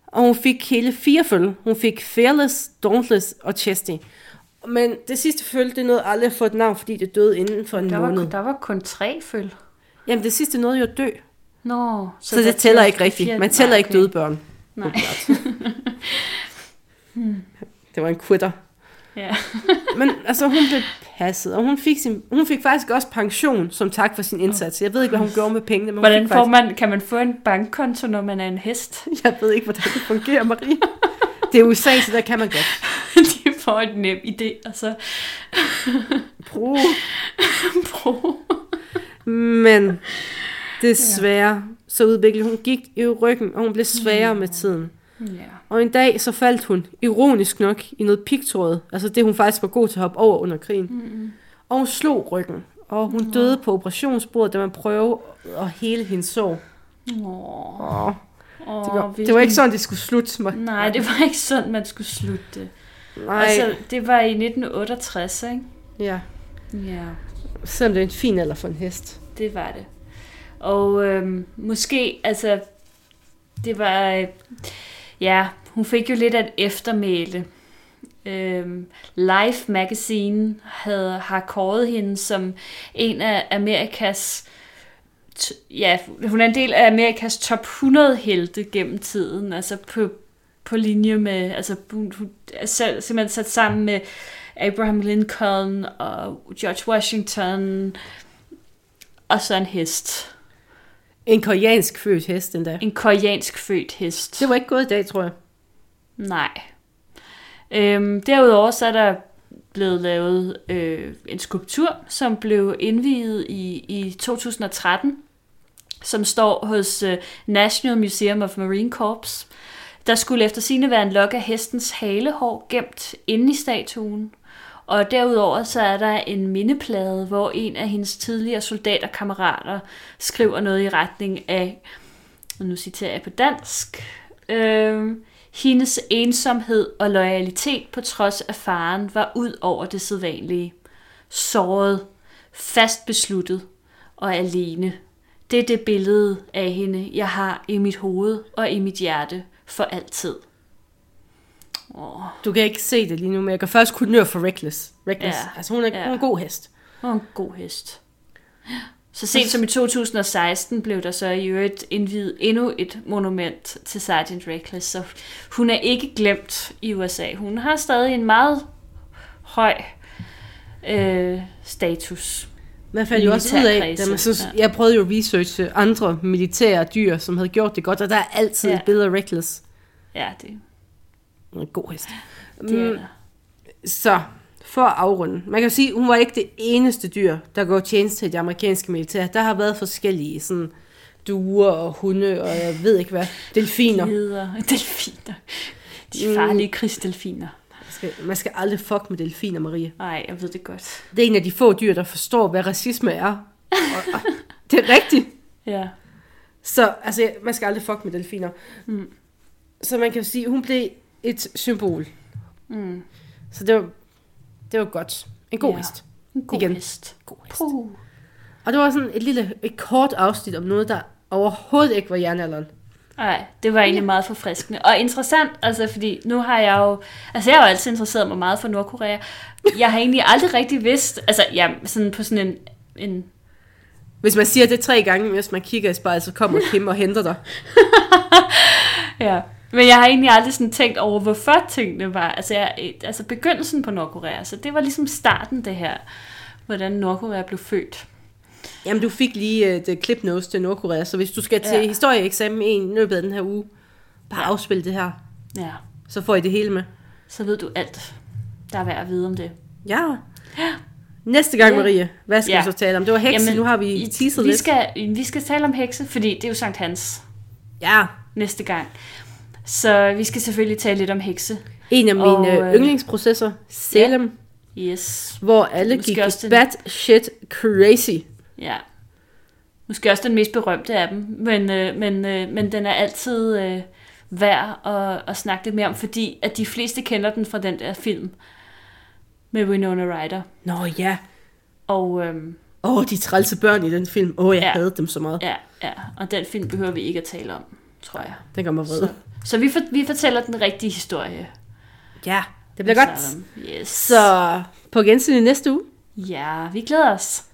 Og hun fik hele fire følge. Hun fik Fearless, Dauntless og Chesty. Men det sidste følge, det nåede aldrig at få et navn, fordi det døde inden for en der måned. Var, der var kun tre følge. Jamen, det sidste nåede jo at dø. Nå, så, så det tæller ikke rigtigt. Man tæller nej, okay. Ikke døde børn. Nej. Det var en quitter. Ja. Men altså, hun blev passet, og hun fik, sin, hun fik faktisk også pension som tak for sin indsats. Jeg ved ikke, hvad hun gjorde med pengene. Men hvordan får faktisk... man, kan man få en bankkonto, når man er en hest? Jeg ved ikke, hvordan det fungerer, Marie. Det er U S A, så der kan man godt. De får et nem idé, og så... Pro. Pro. Men... Desværre, ja. Så udviklede hun gik i ryggen, og hun blev sværere mm. med tiden. Ja. Og en dag så faldt hun, ironisk nok, i noget pigtråd, altså det hun faktisk var god til at hoppe over under krigen. Mm. Og hun slog ryggen, og hun mm. døde på operationsbordet, da man prøvede at hele hendes sår. Oh. Oh. Det, var, det var ikke sådan, det skulle slutte mig. Nej, det var ikke sådan, man skulle slutte det. Nej. Altså, det var i nitten otteogtres, ikke? Ja. Ja. Selvom det var en fin alder for en hest. Det var det. Og øhm, måske, altså, det var, øh, ja, hun fik jo lidt af et eftermæle. Øhm, Life Magazine havde, har kåret hende som en af Amerikas, t- ja, hun er en del af Amerikas top hundrede helte gennem tiden, altså på, på linje med, altså hun, hun er simpelthen sat sammen med Abraham Lincoln og George Washington, og så en hest. En koreansk født hest endda. En koreansk født hest. Det var ikke gået i dag, tror jeg. Nej. Øhm, derudover så er der blevet lavet øh, en skulptur, som blev indviet i, i to tusind og tretten, som står hos øh, National Museum of Marine Corps. Der skulle efter sigende være en lok af hestens halehår gemt inde i statuen. Og derudover så er der en mindeplade, hvor en af hendes tidligere soldaterkammerater skriver noget i retning af, og nu citerer jeg på dansk, øh, hendes ensomhed og loyalitet på trods af faren var ud over det sædvanlige. Såret, fast besluttet og alene. Det er det billede af hende, jeg har i mit hoved og i mit hjerte for altid. Oh. Du kan ikke se det lige nu, men jeg kan først kunne nøre for Reckless. Reckless. Ja, altså hun er, ja. hun er en god hest. Hun er en god hest. Så sent som i to tusind og seksten blev der så i øvrigt indviet endnu et monument til Sergeant Reckless. Så hun er ikke glemt i U S A. Hun har stadig en meget høj øh, status. Man fandt jo også ud af, da man, så, ja. jeg prøvede jo at researche andre militære dyr, som havde gjort det godt, og der er altid ja. et billede af Reckless. Ja, det en god hest. Mm, så, for at afrunde. Man kan jo sige, at hun var ikke det eneste dyr, der går tjeneste til det amerikanske militær. Der har været forskellige sådan, duer og hunde, og jeg ved ikke hvad. Delfiner. Delfiner. De farlige mm. krigsdelfiner. Man skal, man skal aldrig fuck med delfiner, Marie. Nej, jeg ved det godt. Det er en af de få dyr, der forstår, hvad racisme er. Og, og, det er rigtigt. Ja. Så, altså, man skal aldrig fuck med delfiner. Mm. Så man kan jo sige, hun blev et symbol. Mm. Så det var, det var godt. En god ja. hest. God hest. God hest. Og det var sådan et lille, et kort afsnit om noget, der overhovedet ikke var jernalderen. Nej, det var egentlig meget forfriskende. Og interessant, altså fordi nu har jeg jo... Altså jeg har jo altid interesseret mig meget for Nordkorea. Jeg har egentlig aldrig rigtig vidst... Altså ja, sådan på sådan en... en hvis man siger det tre gange, hvis man kigger i spejlet, så kommer Kim og henter dig. Ja, men jeg har egentlig aldrig sådan tænkt over, hvorfor tingene var. Altså, jeg, altså begyndelsen på Nordkorea, så det var ligesom starten det her, hvordan Nordkorea blev født. Jamen, du fik lige et clip notes til Nordkorea, så hvis du skal til ja. historieeksamen i løbet af den her uge, bare ja. afspil det her. Ja. Så får I det hele med. Så ved du alt, der er værd at vide om det. Ja. Ja. Næste gang, ja. Marie, hvad skal ja. vi så tale om? Det var hekse, jamen, nu har vi teaset lidt. Skal, vi skal tale om hekse, fordi det er jo Sankt Hans. Ja. Næste gang. Så vi skal selvfølgelig tale lidt om hekse. En af og, mine øh, yndlingsprocesser, Salem. Ja. Yes. Hvor alle måske gik den... bad shit crazy. Ja. Måske også den mest berømte af dem, men, øh, men, øh, men den er altid øh, værd at, at snakke lidt mere om, fordi at de fleste kender den fra den der film med Renona Ryder. Nå ja. Og øhm, oh, de trælse børn i den film. Åh, oh, jeg ja, havde dem så meget. Ja, ja. Og den film behøver vi ikke at tale om, tror jeg. Den gør mig vred. Så, så vi, for, vi fortæller den rigtige historie. Ja, det bliver godt. Yes. Så på gensyn i næste uge. Ja, vi glæder os.